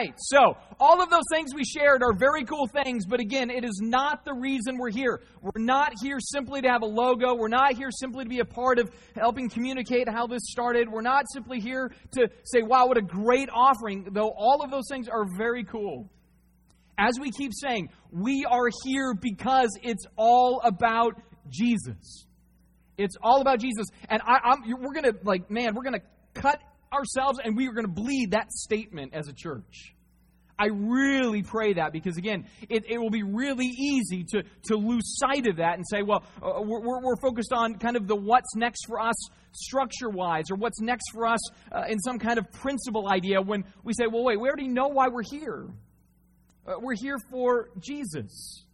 right. So all of those things we shared are very cool things, but again, it is not the reason we're here. We're not here simply to have a logo. We're not here simply to be a part of helping communicate how this started. We're not simply here to say, wow, what a great offering, though all of those things are very cool. As we keep saying, we are here because it's all about Jesus. It's all about Jesus. And we're going to, like, man, we're going to cut ourselves and we are going to bleed that statement as a church. I really pray that, because again, it will be really easy to lose sight of that and say, well, we're focused on kind of the what's next for us structure-wise, or what's next for us in some kind of principle idea, when we say, well, wait, we already know why we're here. We're here for Jesus.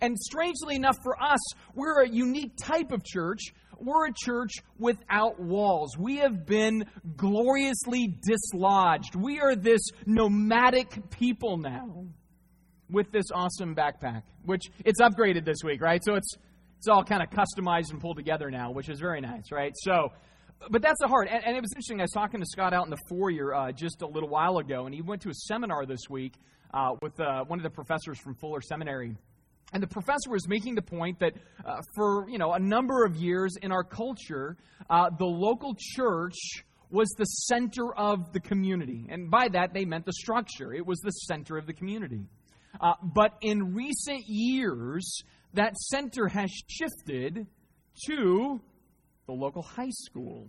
And strangely enough for us, we're a unique type of church. We're a church without walls. We have been gloriously dislodged. We are this nomadic people now with this awesome backpack, which it's upgraded this week, right? So it's all kind of customized and pulled together now, which is very nice, right? So, but that's the heart. And it was interesting. I was talking to Scott out in the foyer just a little while ago, and he went to a seminar this week with one of the professors from Fuller Seminary. And the professor was making the point that for a number of years in our culture, the local church was the center of the community. And by that, they meant the structure. It was the center of the community. But in recent years, that center has shifted to the local high school.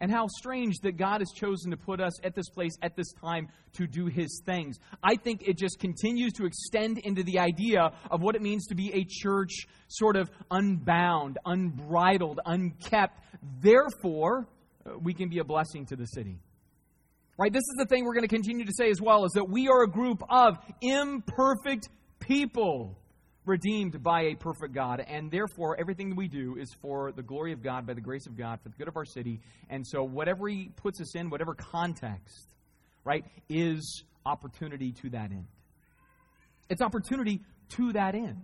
And how strange that God has chosen to put us at this place at this time to do His things. I think it just continues to extend into the idea of what it means to be a church sort of unbound, unbridled, unkept. Therefore, we can be a blessing to the city. Right? This is the thing we're going to continue to say as well, is that we are a group of imperfect people redeemed by a perfect God, and therefore everything we do is for the glory of God, by the grace of God, for the good of our city. And so whatever He puts us in, whatever context, right, is opportunity to that end. It's opportunity to that end.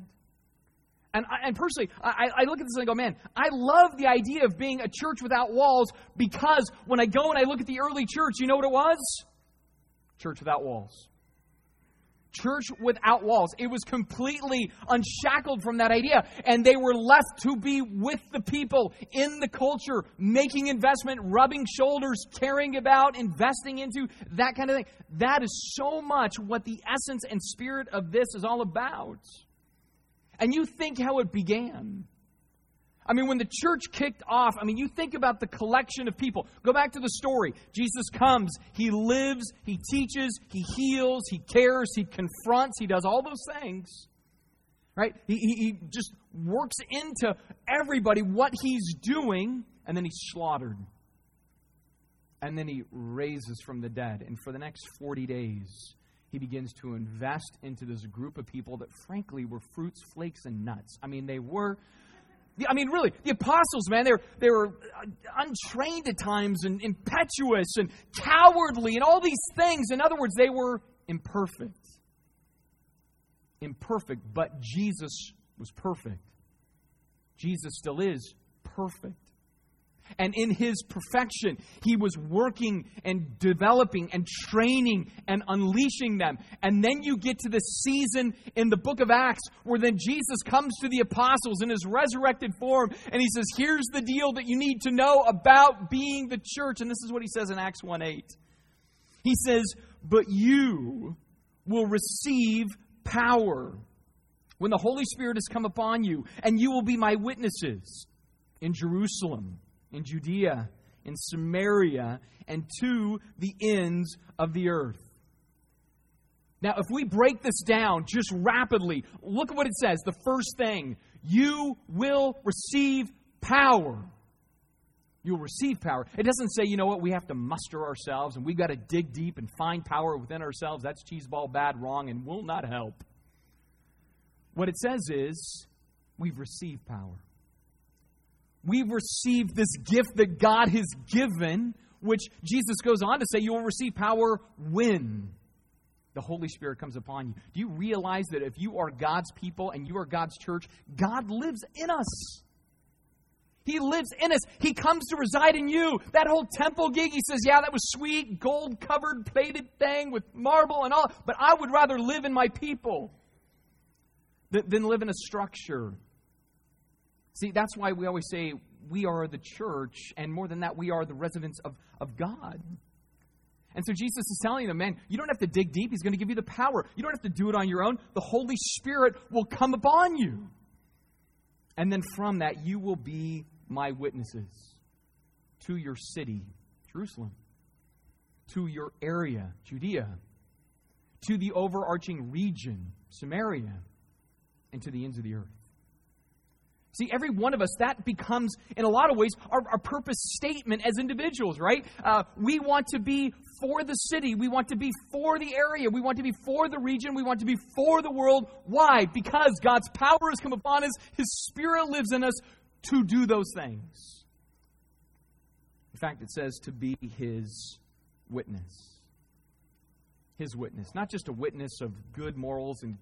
And personally, I look at this and I go, man, I love the idea of being a church without walls, because when I go and I look at the early church, you know what it was? Church without walls. Church without walls. It was completely unshackled from that idea. And they were left to be with the people in the culture, making investment, rubbing shoulders, caring about, investing into, that kind of thing. That is so much what the essence and spirit of this is all about. And you think how it began. I mean, when the church kicked off, you think about the collection of people. Go back to the story. Jesus comes. He lives. He teaches. He heals. He cares. He confronts. He does all those things. Right? He just works into everybody what He's doing, and then He's slaughtered. And then He raises from the dead. And for the next 40 days, He begins to invest into this group of people that, frankly, were fruits, flakes, and nuts. Really, the apostles, man, they were untrained at times and impetuous and cowardly and all these things. In other words, they were imperfect. Imperfect, but Jesus was perfect. Jesus still is perfect. And in His perfection, He was working and developing and training and unleashing them. And then you get to this season in the book of Acts where then Jesus comes to the apostles in His resurrected form, and He says, here's the deal that you need to know about being the church. And this is what He says in Acts 1:8. He says, but you will receive power when the Holy Spirit has come upon you, and you will be my witnesses in Jerusalem, in Judea, in Samaria, and to the ends of the earth. Now, if we break this down just rapidly, look at what it says. The first thing, you will receive power. You'll receive power. It doesn't say, we have to muster ourselves, and we've got to dig deep and find power within ourselves. That's cheeseball, bad, wrong, and will not help. What it says is, we've received power. We've received this gift that God has given, which Jesus goes on to say, you will receive power when the Holy Spirit comes upon you. Do you realize that if you are God's people and you are God's church, God lives in us? He lives in us. He comes to reside in you. That whole temple gig, he says, yeah, that was sweet, gold-covered, plated thing with marble and all, but I would rather live in my people than live in a structure. See, that's why we always say we are the church, and more than that, we are the residents of God. And so Jesus is telling them, man, you don't have to dig deep. He's going to give you the power. You don't have to do it on your own. The Holy Spirit will come upon you. And then from that, you will be my witnesses to your city, Jerusalem, to your area, Judea, to the overarching region, Samaria, and to the ends of the earth. See, every one of us, that becomes, in a lot of ways, our purpose statement as individuals, right? We want to be for the city. We want to be for the area. We want to be for the region. We want to be for the world. Why? Because God's power has come upon us. His Spirit lives in us to do those things. In fact, it says to be His witness. His witness. Not just a witness of good morals and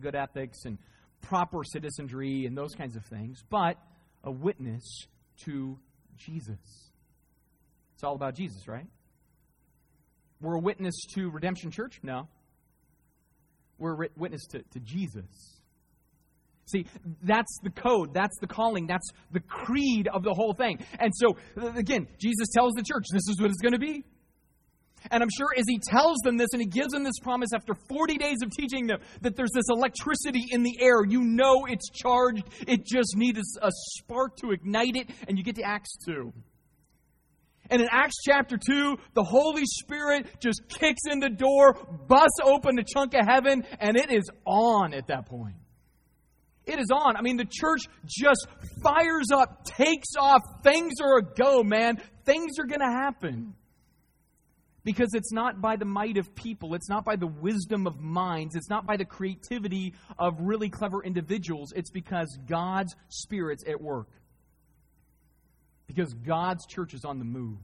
good ethics and proper citizenry and those kinds of things, but a witness to Jesus. It's all about Jesus, right? We're a witness to Redemption Church? No. We're a witness to Jesus. See, that's the code, that's the calling, that's the creed of the whole thing. And so, again, Jesus tells the church, this is what it's going to be. And I'm sure as he tells them this and he gives them this promise after 40 days of teaching them that there's this electricity in the air. You know it's charged. It just needs a spark to ignite it. And you get to Acts 2. And in Acts chapter 2, the Holy Spirit just kicks in the door, busts open a chunk of heaven, and it is on at that point. It is on. I mean, the church just fires up, takes off. Things are a go, man. Things are going to happen. Because it's not by the might of people. It's not by the wisdom of minds. It's not by the creativity of really clever individuals. It's because God's Spirit's at work. Because God's church is on the move.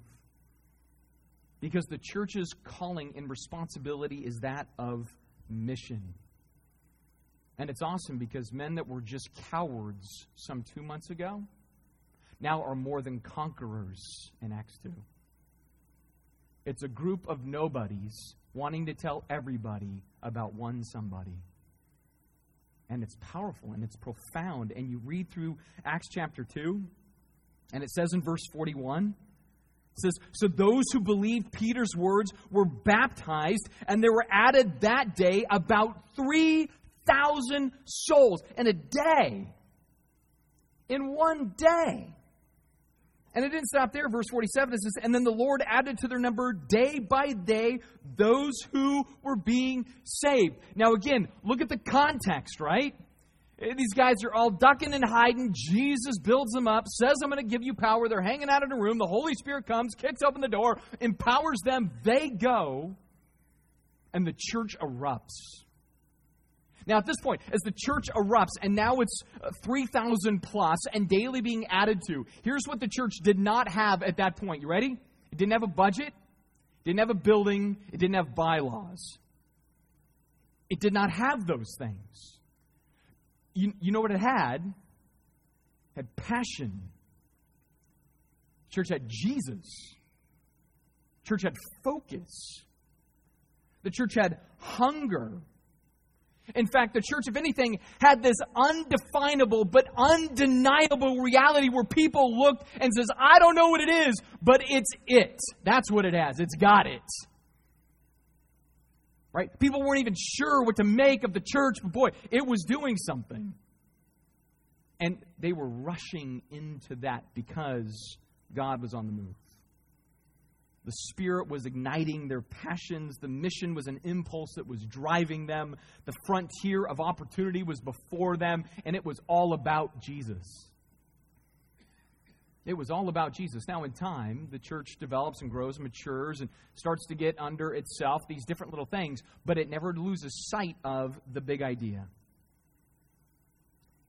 Because the church's calling and responsibility is that of mission. And it's awesome because men that were just cowards some 2 months ago now are more than conquerors in Acts 2. It's a group of nobodies wanting to tell everybody about one somebody. And it's powerful and it's profound. And you read through Acts chapter 2, and it says in verse 41, it says, so those who believed Peter's words were baptized, and there were added that day about 3,000 souls in a day. In one day. And it didn't stop there. Verse 47, it says, and then the Lord added to their number day by day those who were being saved. Now again, look at the context, right? These guys are all ducking and hiding. Jesus builds them up, says, I'm going to give you power. They're hanging out in a room. The Holy Spirit comes, kicks open the door, empowers them. They go, and the church erupts. Now, at this point, as the church erupts, and now it's 3,000 plus and daily being added to, here's what the church did not have at that point. You ready? It didn't have a budget. It didn't have a building. It didn't have bylaws. It did not have those things. You know what it had? It had passion. The church had Jesus. The church had focus. The church had hunger. In fact, the church, if anything, had this undefinable but undeniable reality where people looked and says, I don't know what it is, but it's it. That's what it has. It's got it. Right? People weren't even sure what to make of the church, but boy, it was doing something. And they were rushing into that because God was on the move. The Spirit was igniting their passions. The mission was an impulse that was driving them. The frontier of opportunity was before them, and it was all about Jesus. It was all about Jesus. Now, in time, the church develops and grows and matures and starts to get under itself, these different little things, but it never loses sight of the big idea.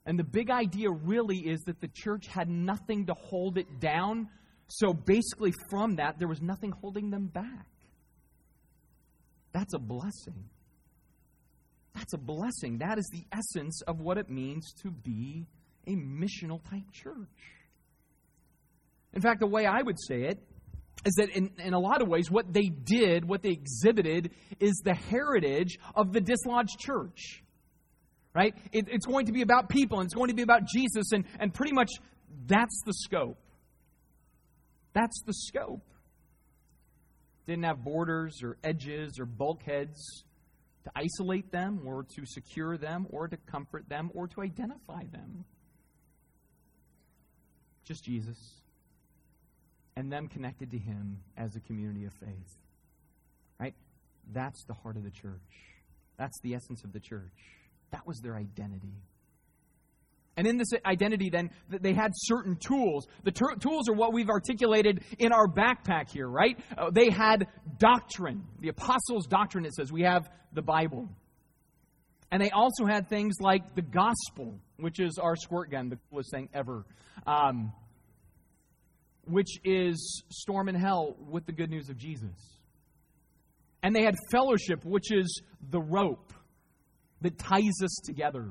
And the big idea really is that the church had nothing to hold it down. So basically from that, there was nothing holding them back. That's a blessing. That's a blessing. That is the essence of what it means to be a missional type church. In fact, the way I would say it is that in a lot of ways, what they did, what they exhibited, is the heritage of the dislodged church. Right? It's going to be about people, and it's going to be about Jesus, and pretty much that's the scope. That's the scope. Didn't have borders or edges or bulkheads to isolate them or to secure them or to comfort them or to identify them. Just Jesus and them connected to Him as a community of faith. Right? That's the heart of the church. That's the essence of the church. That was their identity. And in this identity, then, they had certain tools. The tools are what we've articulated in our backpack here, right? They had doctrine. The apostles' doctrine, it says. We have the Bible. And they also had things like the gospel, which is our squirt gun, the coolest thing ever, which is storming hell with the good news of Jesus. And they had fellowship, which is the rope that ties us together.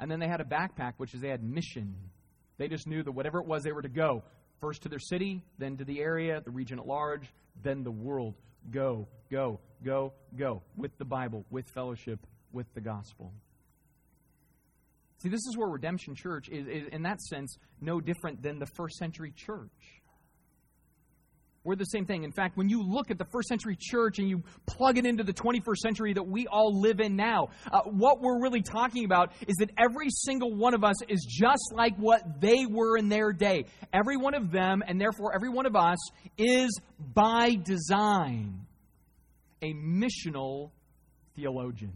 And then they had a backpack, which is they had mission. They just knew that whatever it was, they were to go. First to their city, then to the area, the region at large, then the world. Go, go, go, go. With the Bible, with fellowship, with the gospel. See, this is where Redemption Church is in that sense, no different than the first century church. We're the same thing. In fact, when you look at the first century church and you plug it into the 21st century that we all live in now, what we're really talking about is that every single one of us is just like what they were in their day. Every one of them, and therefore every one of us, is by design a missional theologian.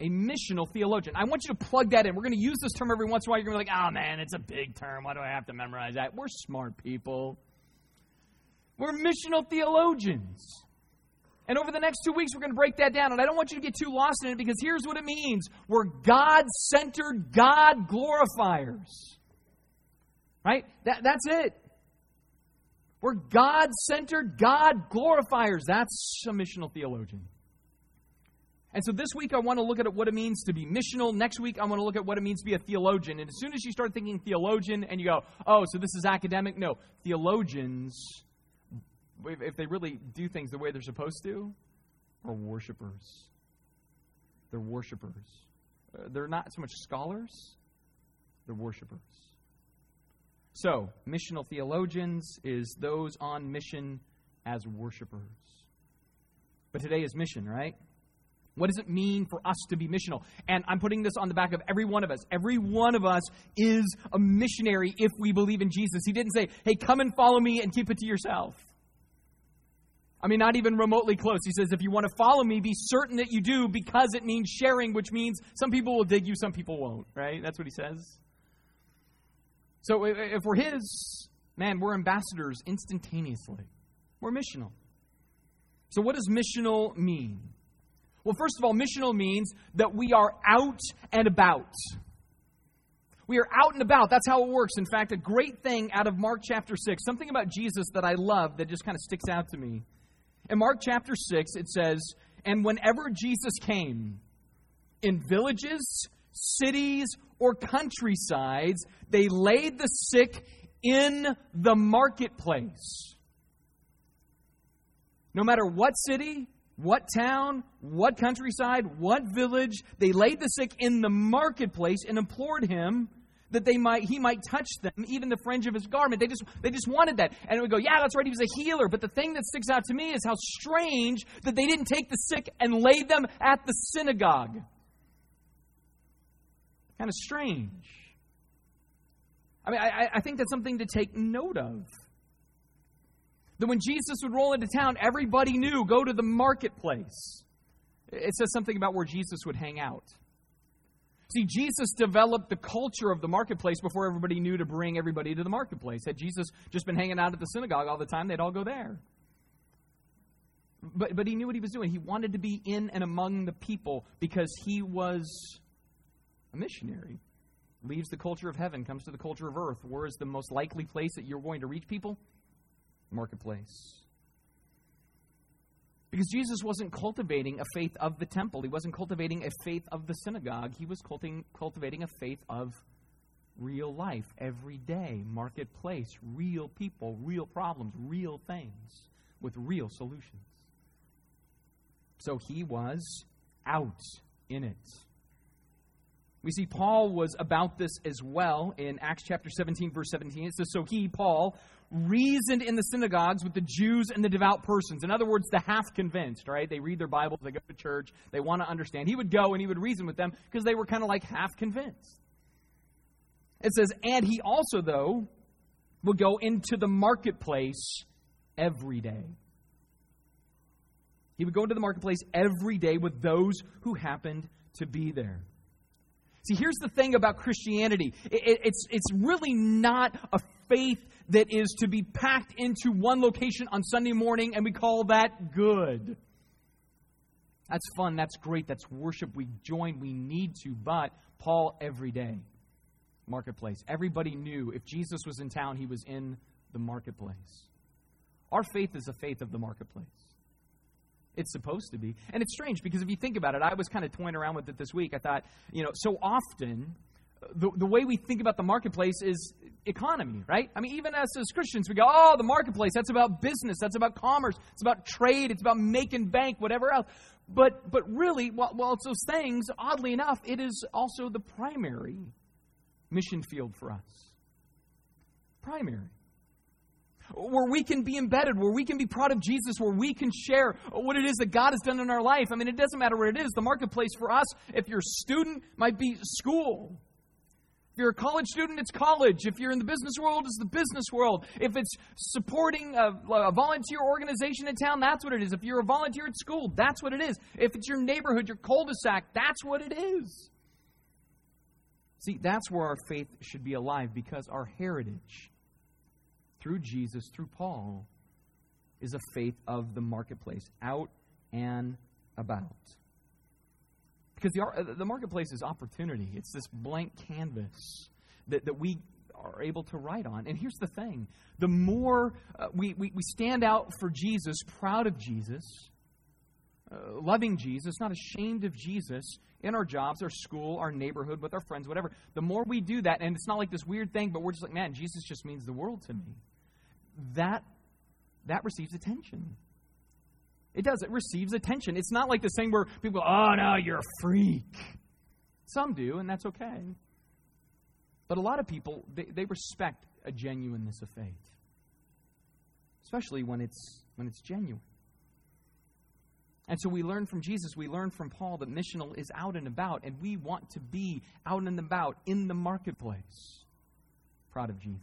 A missional theologian. I want you to plug that in. We're going to use this term every once in a while. You're going to be like, oh man, it's a big term. Why do I have to memorize that? We're smart people. We're missional theologians. And over the next 2 weeks, we're going to break that down. And I don't want you to get too lost in it, because here's what it means. We're God-centered, God-glorifiers. Right? That's it. We're God-centered, God-glorifiers. That's a missional theologian. And so this week, I want to look at what it means to be missional. Next week, I want to look at what it means to be a theologian. And as soon as you start thinking theologian and you go, oh, so this is academic. No, theologians, if they really do things the way they're supposed to, are worshipers. They're worshipers. They're not so much scholars. They're worshipers. So, missional theologians is those on mission as worshipers. But today is mission, right? What does it mean for us to be missional? And I'm putting this on the back of every one of us. Every one of us is a missionary if we believe in Jesus. He didn't say, hey, come and follow me and keep it to yourself. I mean, not even remotely close. He says, if you want to follow me, be certain that you do, because it means sharing, which means some people will dig you, some people won't, right? That's what he says. So if we're his, man, we're ambassadors instantaneously. We're missional. So what does missional mean? Well, first of all, missional means that we are out and about. We are out and about. That's how it works. In fact, a great thing out of Mark chapter 6, something about Jesus that I love that just kind of sticks out to me. In Mark chapter 6, it says, and whenever Jesus came, in villages, cities, or countrysides, they laid the sick in the marketplace. No matter what city, what town, what countryside, what village, they laid the sick in the marketplace and implored him that he might touch them, even the fringe of his garment. They just wanted that. And it would go, yeah, that's right, he was a healer. But the thing that sticks out to me is how strange that they didn't take the sick and lay them at the synagogue. Kind of strange. I mean, I think that's something to take note of. That when Jesus would roll into town, everybody knew, go to the marketplace. It says something about where Jesus would hang out. See, Jesus developed the culture of the marketplace before everybody knew to bring everybody to the marketplace. Had Jesus just been hanging out at the synagogue all the time, they'd all go there. But he knew what he was doing. He wanted to be in and among the people because he was a missionary. Leaves the culture of heaven, comes to the culture of earth. Where is the most likely place that you're going to reach people? Marketplace. Because Jesus wasn't cultivating a faith of the temple. He wasn't cultivating a faith of the synagogue. He was cultivating a faith of real life, everyday, marketplace, real people, real problems, real things with real solutions. So he was out in it. We see Paul was about this as well in Acts chapter 17, verse 17. It says, so he, Paul, reasoned in the synagogues with the Jews and the devout persons. In other words, the half-convinced, right? They read their Bibles, they go to church, they want to understand. He would go and he would reason with them because they were kind of like half-convinced. It says, and he also, though, would go into the marketplace every day. He would go into the marketplace every day with those who happened to be there. See, here's the thing about Christianity. It's really not a faith that is to be packed into one location on Sunday morning, and we call that good. That's fun, that's great, that's worship. We join, we need to, but Paul, every day, marketplace. Everybody knew if Jesus was in town, he was in the marketplace. Our faith is a faith of the marketplace. It's supposed to be. And it's strange because if you think about it, I was kind of toying around with it this week. I thought, so often the way we think about the marketplace is economy, right? I mean, even us as Christians, we go, oh, the marketplace, that's about business, that's about commerce, it's about trade, it's about making bank, whatever else. But really, while it's those things, oddly enough, it is also the primary mission field for us. Primary. Where we can be embedded, where we can be proud of Jesus, where we can share what it is that God has done in our life. I mean, it doesn't matter where it is. The marketplace for us, if you're a student, might be school. If you're a college student, it's college. If you're in the business world, it's the business world. If it's supporting a volunteer organization in town, that's what it is. If you're a volunteer at school, that's what it is. If it's your neighborhood, your cul-de-sac, that's what it is. See, that's where our faith should be alive, because our heritage through Jesus, through Paul, is a faith of the marketplace, out and about. Because the marketplace is opportunity. It's this blank canvas that we are able to write on. And here's the thing. The more we stand out for Jesus, proud of Jesus, loving Jesus, not ashamed of Jesus, in our jobs, our school, our neighborhood, with our friends, whatever. The more we do that, and it's not like this weird thing, but we're just like, man, Jesus just means the world to me. That receives attention. It does. It receives attention. It's not like this thing where people go, oh, no, you're a freak. Some do, and that's okay. But a lot of people, they respect a genuineness of faith, especially when it's genuine. And so we learn from Jesus, we learn from Paul that missional is out and about, and we want to be out and about in the marketplace, proud of Jesus.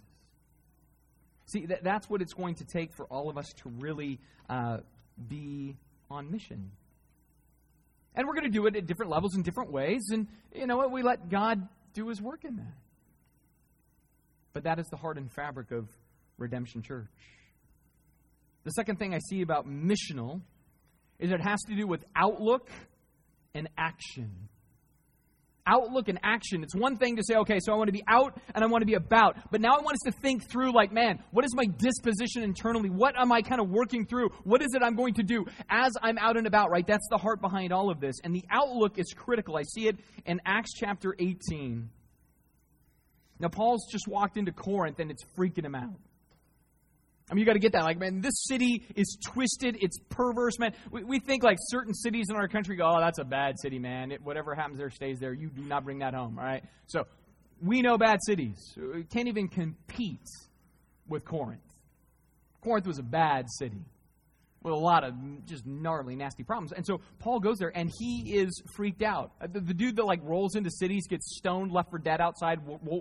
See, that's what it's going to take for all of us to really be on mission. And we're going to do it at different levels in different ways, and you know what? We let God do His work in that. But that is the heart and fabric of Redemption Church. The second thing I see about missional is it has to do with outlook and action. Outlook and action. It's one thing to say, okay, so I want to be out and I want to be about. But now I want us to think through, like, man, what is my disposition internally? What am I kind of working through? What is it I'm going to do as I'm out and about, right? That's the heart behind all of this. And the outlook is critical. I see it in Acts chapter 18. Now, Paul's just walked into Corinth and it's freaking him out. I mean, you got to get that. Like, man, this city is twisted. It's perverse, man. We think like certain cities in our country go, oh, that's a bad city, man. Whatever happens there stays there. You do not bring that home, all right? So we know bad cities. We can't even compete with Corinth. Corinth was a bad city with a lot of just gnarly, nasty problems. And so Paul goes there, and he is freaked out. The dude that like rolls into cities, gets stoned, left for dead outside,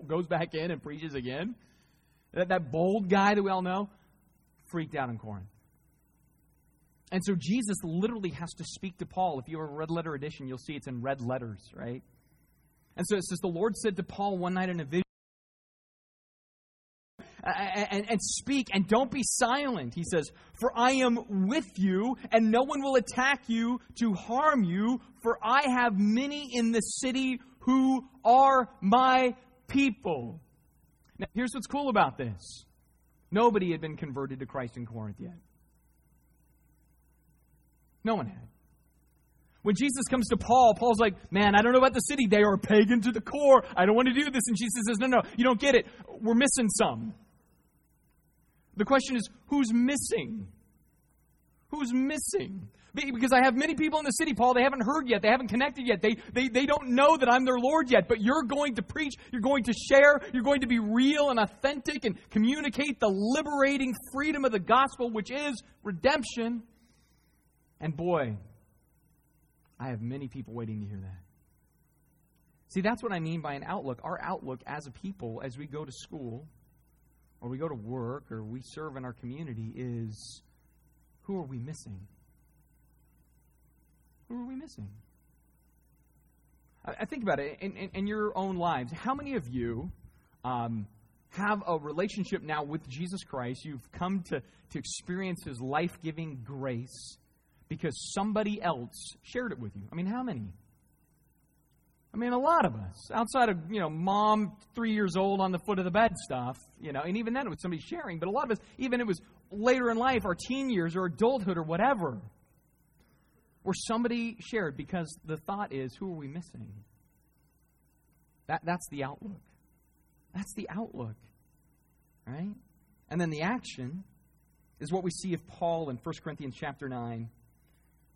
goes back in and preaches again. That bold guy that we all know. Freaked out in Corinth. And so Jesus literally has to speak to Paul. If you have a red letter edition, you'll see it's in red letters, right? And so it says, the Lord said to Paul one night in a vision, and speak, and don't be silent. He says, for I am with you, and no one will attack you to harm you, for I have many in the city who are my people. Now, here's what's cool about this. Nobody had been converted to Christ in Corinth yet. No one had. When Jesus comes to Paul, Paul's like, man, I don't know about the city. They are pagan to the core. I don't want to do this. And Jesus says, no, you don't get it. We're missing some. The question is, who's missing? Who's missing? Because I have many people in the city, Paul, they haven't heard yet. They haven't connected yet. They don't know that I'm their Lord yet. But you're going to preach. You're going to share. You're going to be real and authentic and communicate the liberating freedom of the gospel, which is redemption. And boy, I have many people waiting to hear that. See, that's what I mean by an outlook. Our outlook as a people, as we go to school, or we go to work, or we serve in our community, is who are we missing? Who are we missing? I think about it in your own lives. How many of you have a relationship now with Jesus Christ? You've come to experience His life-giving grace because somebody else shared it with you. I mean, how many? I mean, a lot of us. Outside of, mom 3 years old on the foot of the bed stuff, and even then it was somebody sharing. But a lot of us, even it was later in life, our teen years or adulthood or whatever, where somebody shared, because the thought is, who are we missing? That's the outlook. That's the outlook, right? And then the action is what we see of Paul in 1 Corinthians chapter 9.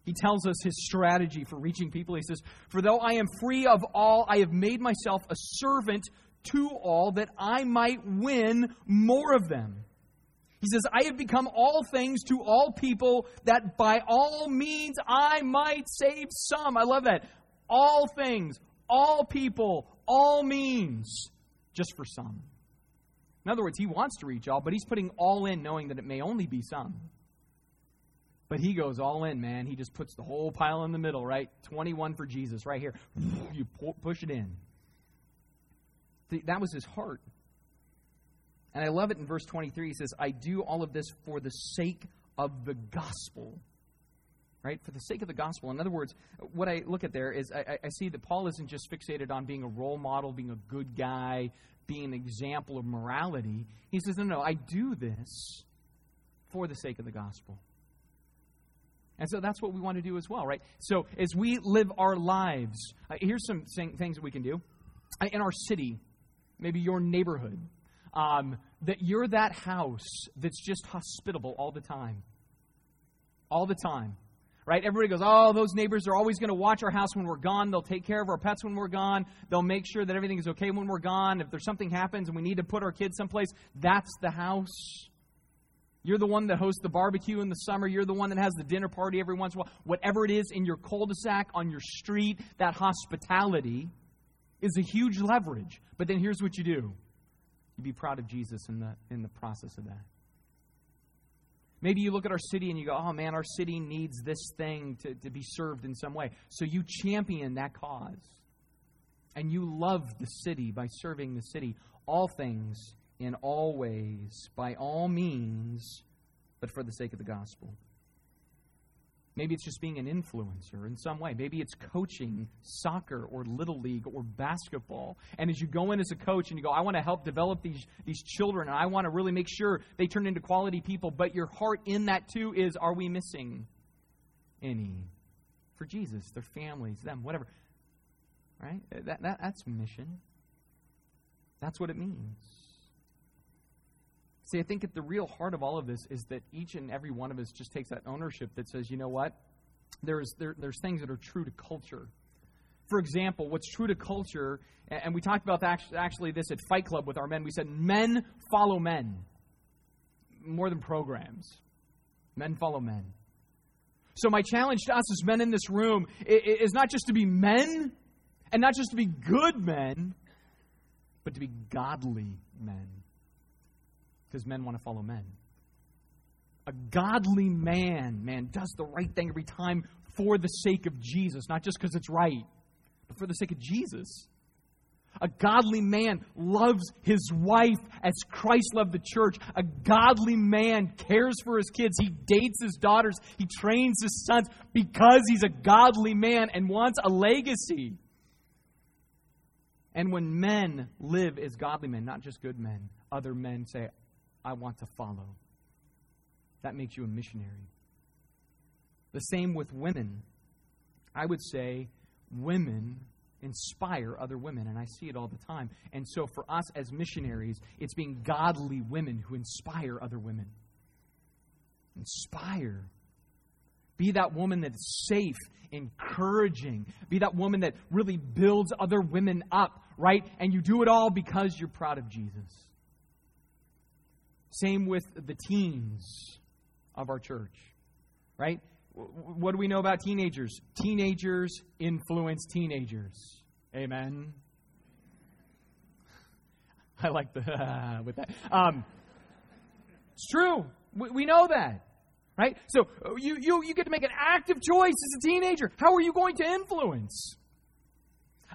He tells us his strategy for reaching people. He says, "For though I am free of all, I have made myself a servant to all, that I might win more of them." He says, "I have become all things to all people, that by all means I might save some." I love that. All things, all people, all means, just for some. In other words, he wants to reach all, but he's putting all in knowing that it may only be some. But he goes all in, man. He just puts the whole pile in the middle, right? 21 for Jesus, right here. You push it in. That was his heart. And I love it in verse 23. He says, "I do all of this for the sake of the gospel." Right? For the sake of the gospel. In other words, what I look at there is I see that Paul isn't just fixated on being a role model, being a good guy, being an example of morality. He says, no, I do this for the sake of the gospel. And so that's what we want to do as well, right? So as we live our lives, here's some things that we can do. In our city, maybe your neighborhood, that you're that house that's just hospitable all the time. All the time, right? Everybody goes, oh, those neighbors are always going to watch our house when we're gone. They'll take care of our pets when we're gone. They'll make sure that everything is okay when we're gone. If there's something happens and we need to put our kids someplace, that's the house. You're the one that hosts the barbecue in the summer. You're the one that has the dinner party every once in a while. Whatever it is in your cul-de-sac, on your street, that hospitality is a huge leverage. But then here's what you do. You be proud of Jesus in the process of that. Maybe you look at our city and you go, oh man, our city needs this thing to be served in some way. So you champion that cause. And you love the city by serving the city. All things, in all ways, by all means, but for the sake of the gospel. Maybe it's just being an influencer in some way. Maybe it's coaching soccer or little league or basketball. And as you go in as a coach and you go, I want to help develop these children, and I want to really make sure they turn into quality people, but your heart in that too is, are we missing any? For Jesus, their families, them, whatever. Right? That's mission. That's what it means. See, I think at the real heart of all of this is that each and every one of us just takes that ownership that says, you know what? There's things that are true to culture. For example, what's true to culture, and we talked about actually this at Fight Club with our men. We said, men follow men more than programs. Men follow men. So my challenge to us as men in this room is not just to be men and not just to be good men, but to be godly men. Because men want to follow men. A godly man, does the right thing every time for the sake of Jesus. Not just because it's right, but for the sake of Jesus. A godly man loves his wife as Christ loved the church. A godly man cares for his kids. He dates his daughters. He trains his sons because he's a godly man and wants a legacy. And when men live as godly men, not just good men, other men say, I want to follow. That makes you a missionary. The same with women. I would say women inspire other women, and I see it all the time. And so for us as missionaries, it's being godly women who inspire other women. Inspire. Be that woman that's safe, encouraging. Be that woman that really builds other women up, right? And you do it all because you're proud of Jesus. Same with the teens of our church, right? What do we know about teenagers? Teenagers influence teenagers. Amen. I like the with that. It's true. We know that, right? So you get to make an active choice as a teenager. How are you going to influence?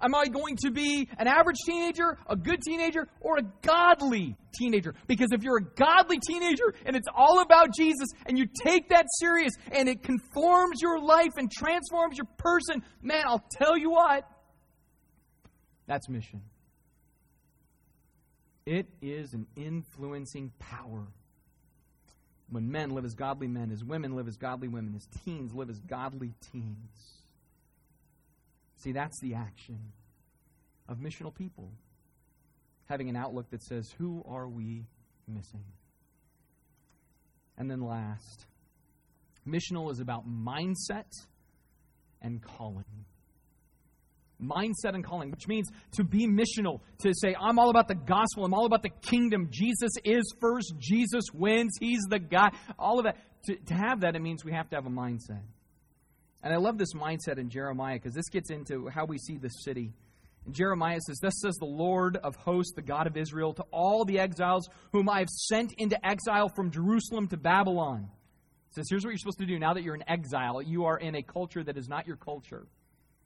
Am I going to be an average teenager, a good teenager, or a godly teenager? Because if you're a godly teenager and it's all about Jesus and you take that serious and it conforms your life and transforms your person, man, I'll tell you what, that's mission. It is an influencing power. When men live as godly men, as women live as godly women, as teens live as godly teens. See, that's the action of missional people. Having an outlook that says, who are we missing? And then last, missional is about mindset and calling. Mindset and calling, which means to be missional, to say, I'm all about the gospel, I'm all about the kingdom. Jesus is first, Jesus wins, he's the guy. All of that. To have that, it means we have to have a mindset. And I love this mindset in Jeremiah because this gets into how we see this city. And Jeremiah says, thus says the Lord of hosts, the God of Israel, to all the exiles whom I have sent into exile from Jerusalem to Babylon. It says, here's what you're supposed to do now that you're in exile. You are in a culture that is not your culture,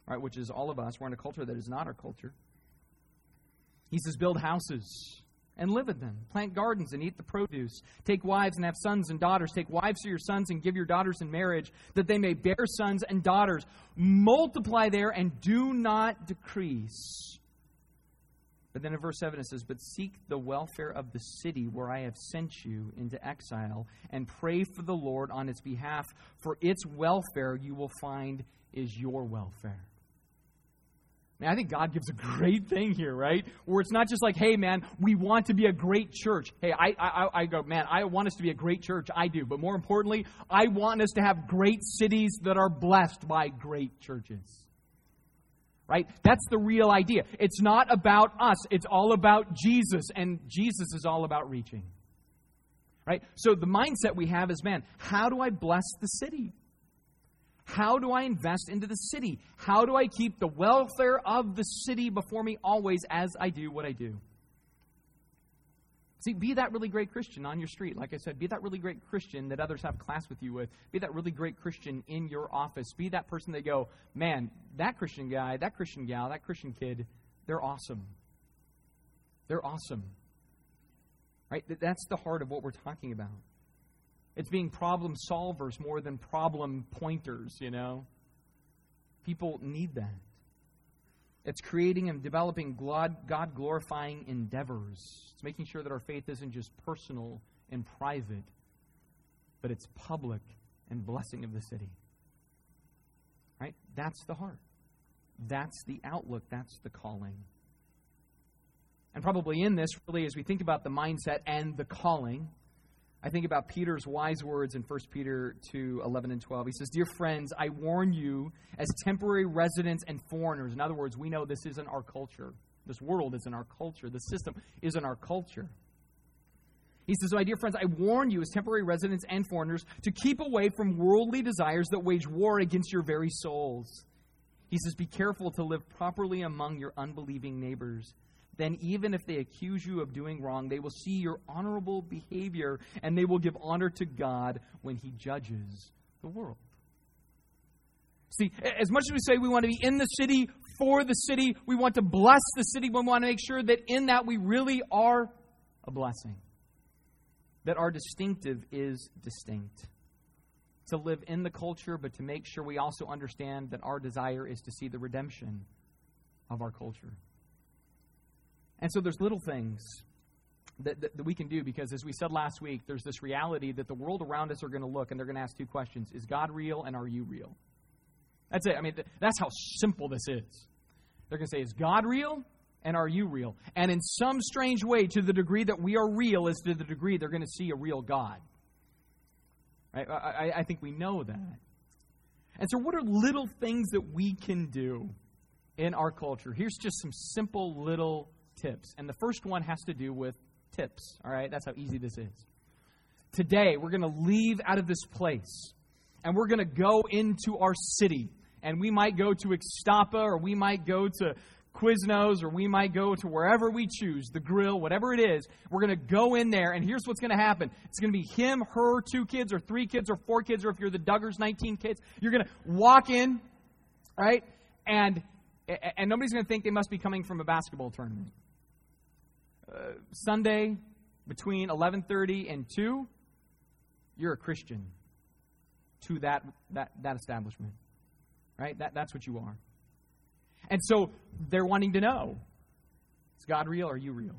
right? Which is all of us. We're in a culture that is not our culture. He says, build houses and live in them. Plant gardens and eat the produce. Take wives and have sons and daughters. Take wives for your sons and give your daughters in marriage, that they may bear sons and daughters. Multiply there and do not decrease. But then in verse 7 it says, but seek the welfare of the city where I have sent you into exile, and pray for the Lord on its behalf, for its welfare you will find is your welfare. Man, I think God gives a great thing here, right? Where it's not just like, hey, man, we want to be a great church. Hey, I go, man, I want us to be a great church. I do. But more importantly, I want us to have great cities that are blessed by great churches. Right? That's the real idea. It's not about us. It's all about Jesus. And Jesus is all about reaching. Right? So the mindset we have is, man, how do I bless the city? How do I invest into the city? How do I keep the welfare of the city before me always as I do what I do? See, be that really great Christian on your street. Like I said, be that really great Christian that others have class with you with. Be that really great Christian in your office. Be that person that go, man, that Christian guy, that Christian gal, that Christian kid, they're awesome. They're awesome. Right? That's the heart of what we're talking about. It's being problem solvers more than problem pointers, you know. People need that. It's creating and developing God-glorifying endeavors. It's making sure that our faith isn't just personal and private, but it's public and blessing of the city. Right? That's the heart. That's the outlook. That's the calling. And probably in this, really, as we think about the mindset and the calling, I think about Peter's wise words in 1 Peter 2:11 and 12. He says, dear friends, I warn you as temporary residents and foreigners. In other words, we know this isn't our culture. This world isn't our culture. The system isn't our culture. He says, my dear friends, I warn you as temporary residents and foreigners to keep away from worldly desires that wage war against your very souls. He says, be careful to live properly among your unbelieving neighbors. Then even if they accuse you of doing wrong, they will see your honorable behavior and they will give honor to God when he judges the world. See, as much as we say we want to be in the city, for the city, we want to bless the city, we want to make sure that in that we really are a blessing. That our distinctive is distinct. To live in the culture, but to make sure we also understand that our desire is to see the redemption of our culture. And so there's little things that we can do because, as we said last week, there's this reality that the world around us are going to look and they're going to ask two questions. Is God real and are you real? That's it. I mean, that's how simple this is. They're going to say, is God real? And are you real? And in some strange way, to the degree that we are real is to the degree they're going to see a real God. Right? I think we know that. And so what are little things that we can do in our culture? Here's just some simple little tips. And the first one has to do with tips. All right? That's how easy this is. Today, we're going to leave out of this place. And we're going to go into our city. And we might go to Ixtapa, or we might go to Quiznos, or we might go to wherever we choose, the grill, whatever it is. We're going to go in there, and here's what's going to happen. It's going to be him, her, 2 kids, or 3 kids, or 4 kids, or if you're the Duggars, 19 kids. You're going to walk in, right? And nobody's going to think they must be coming from a basketball tournament. Sunday, between 11:30 and 2, you're a Christian to that establishment, right? That's what you are. And so they're wanting to know, is God real or are you real?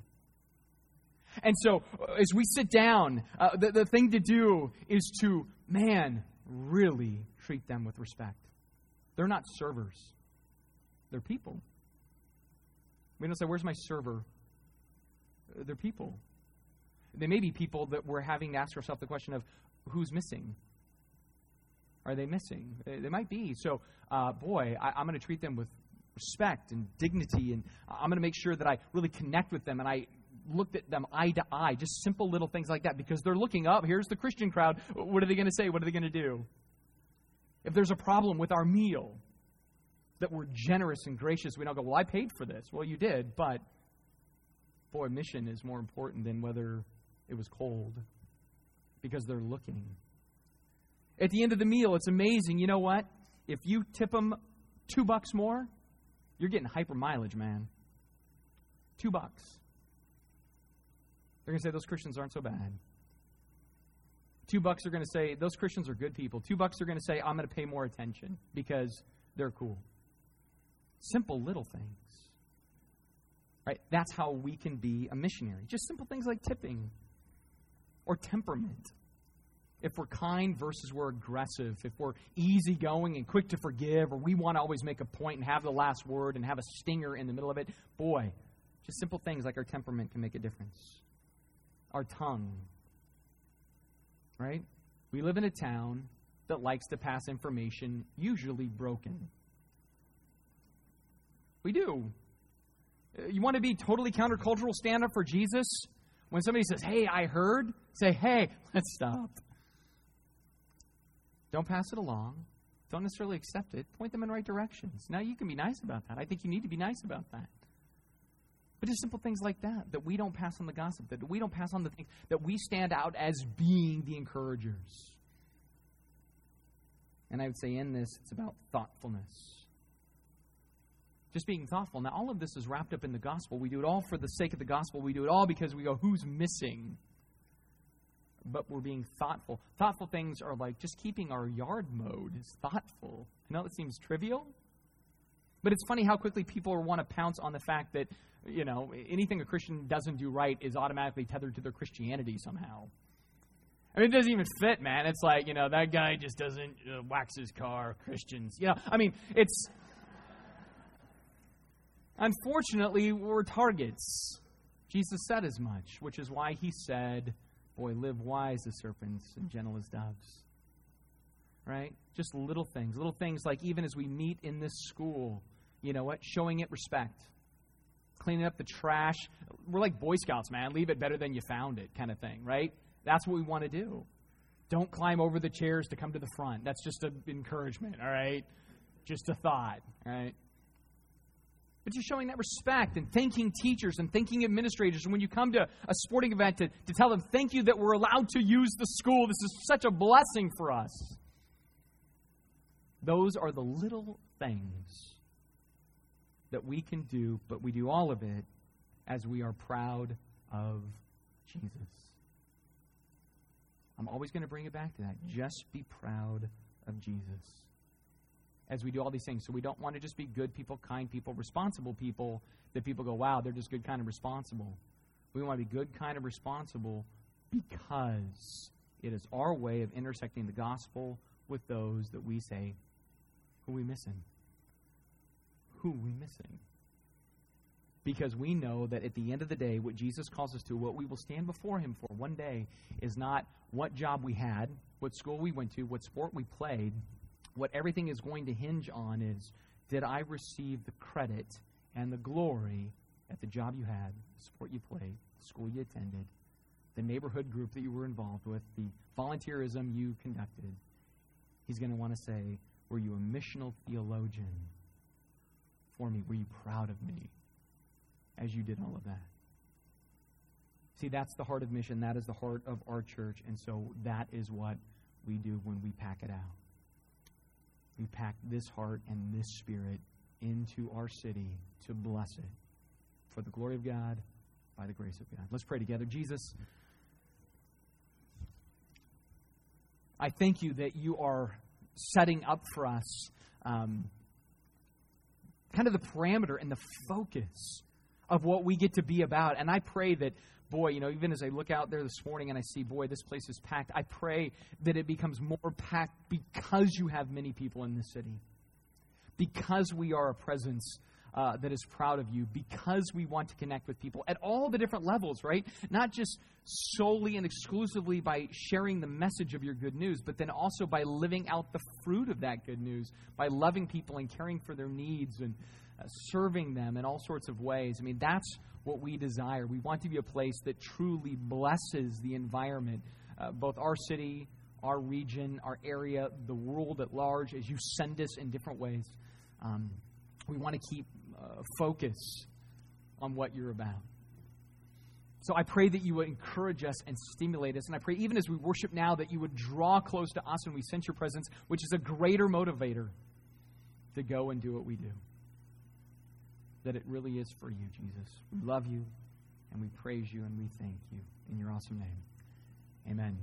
And so as we sit down, the thing to do is to, really treat them with respect. They're not servers. They're people. We don't say, where's my server? They're people. They may be people that we're having to ask ourselves the question of, who's missing? Are they missing? They might be. So, I'm going to treat them with respect and dignity, and I'm going to make sure that I really connect with them and I looked at them eye to eye, just simple little things like that, because they're looking up. Here's the Christian crowd. What are they going to say? What are they going to do? If there's a problem with our meal, that we're generous and gracious, we don't go, well, I paid for this. Well, you did, but boy, mission is more important than whether it was cold, because they're looking. At the end of the meal, it's amazing. You know what? If you tip them $2 more, you're getting hyper mileage, man. $2. They're going to say, those Christians aren't so bad. $2 are going to say, those Christians are good people. $2 are going to say, I'm going to pay more attention because they're cool. Simple little things. Right? That's how we can be a missionary. Just simple things like tipping or temperament. If we're kind versus we're aggressive, if we're easygoing and quick to forgive, or we want to always make a point and have the last word and have a stinger in the middle of it, boy, just simple things like our temperament can make a difference. Our tongue, right? We live in a town that likes to pass information, usually broken. We do. You want to be totally countercultural, stand up for Jesus? When somebody says, hey, I heard, say, hey, let's stop. Don't pass it along. Don't necessarily accept it. Point them in the right directions. Now, you can be nice about that. I think you need to be nice about that. But just simple things like that, that we don't pass on the gossip, that we don't pass on the things, that we stand out as being the encouragers. And I would say in this, it's about thoughtfulness. Just being thoughtful. Now, all of this is wrapped up in the gospel. We do it all for the sake of the gospel. We do it all because we go, who's missing? But we're being thoughtful. Thoughtful things are like just keeping our yard mowed is thoughtful. I know that seems trivial, but it's funny how quickly people want to pounce on the fact that, you know, anything a Christian doesn't do right is automatically tethered to their Christianity somehow. I mean, it doesn't even fit, man. It's like, you know, that guy just doesn't wax his car, Christians. You know, I mean, it's... Unfortunately, we're targets. Jesus said as much, which is why he said... Boy, live wise as serpents and gentle as doves. Right? Just little things. Little things like even as we meet in this school, you know what? Showing it respect. Cleaning up the trash. We're like Boy Scouts, man. Leave it better than you found it kind of thing, right? That's what we want to do. Don't climb over the chairs to come to the front. That's just an encouragement, all right? Just a thought, all right? But just showing that respect and thanking teachers and thanking administrators. And when you come to a sporting event to tell them, thank you that we're allowed to use the school. This is such a blessing for us. Those are the little things that we can do, but we do all of it as we are proud of Jesus. I'm always going to bring it back to that. Just be proud of Jesus. As we do all these things. So we don't want to just be good people, kind people, responsible people, that people go, wow, they're just good, kind, and responsible. We want to be good, kind, and responsible because it is our way of intersecting the gospel with those that we say Who are we missing? Who are we missing? Because we know that at the end of the day, what Jesus calls us to, what we will stand before him for one day, is not what job we had, what school we went to, what sport we played. What everything is going to hinge on is, did I receive the credit and the glory at the job you had, the sport you played, the school you attended, the neighborhood group that you were involved with, the volunteerism you conducted? He's going to want to say, were you a missional theologian for me? Were you proud of me as you did all of that? See, that's the heart of mission. That is the heart of our church. And so that is what we do when we pack it out. We pack this heart and this spirit into our city to bless it for the glory of God, by the grace of God. Let's pray together. Jesus, I thank you that you are setting up for us kind of the parameter and the focus of what we get to be about. And I pray that, boy, you know, even as I look out there this morning and I see, boy, this place is packed, I pray that it becomes more packed because you have many people in this city, because we are a presence that is proud of you, because we want to connect with people at all the different levels, right? Not just solely and exclusively by sharing the message of your good news, but then also by living out the fruit of that good news, by loving people and caring for their needs and serving them in all sorts of ways. I mean, that's what we desire. We want to be a place that truly blesses the environment, both our city, our region, our area, the world at large, as you send us in different ways. We want to keep focus on what you're about. So I pray that you would encourage us and stimulate us. And I pray even as we worship now that you would draw close to us and we sense your presence, which is a greater motivator to go and do what we do. That it really is for you, Jesus. We love you and we praise you and we thank you in your awesome name. Amen.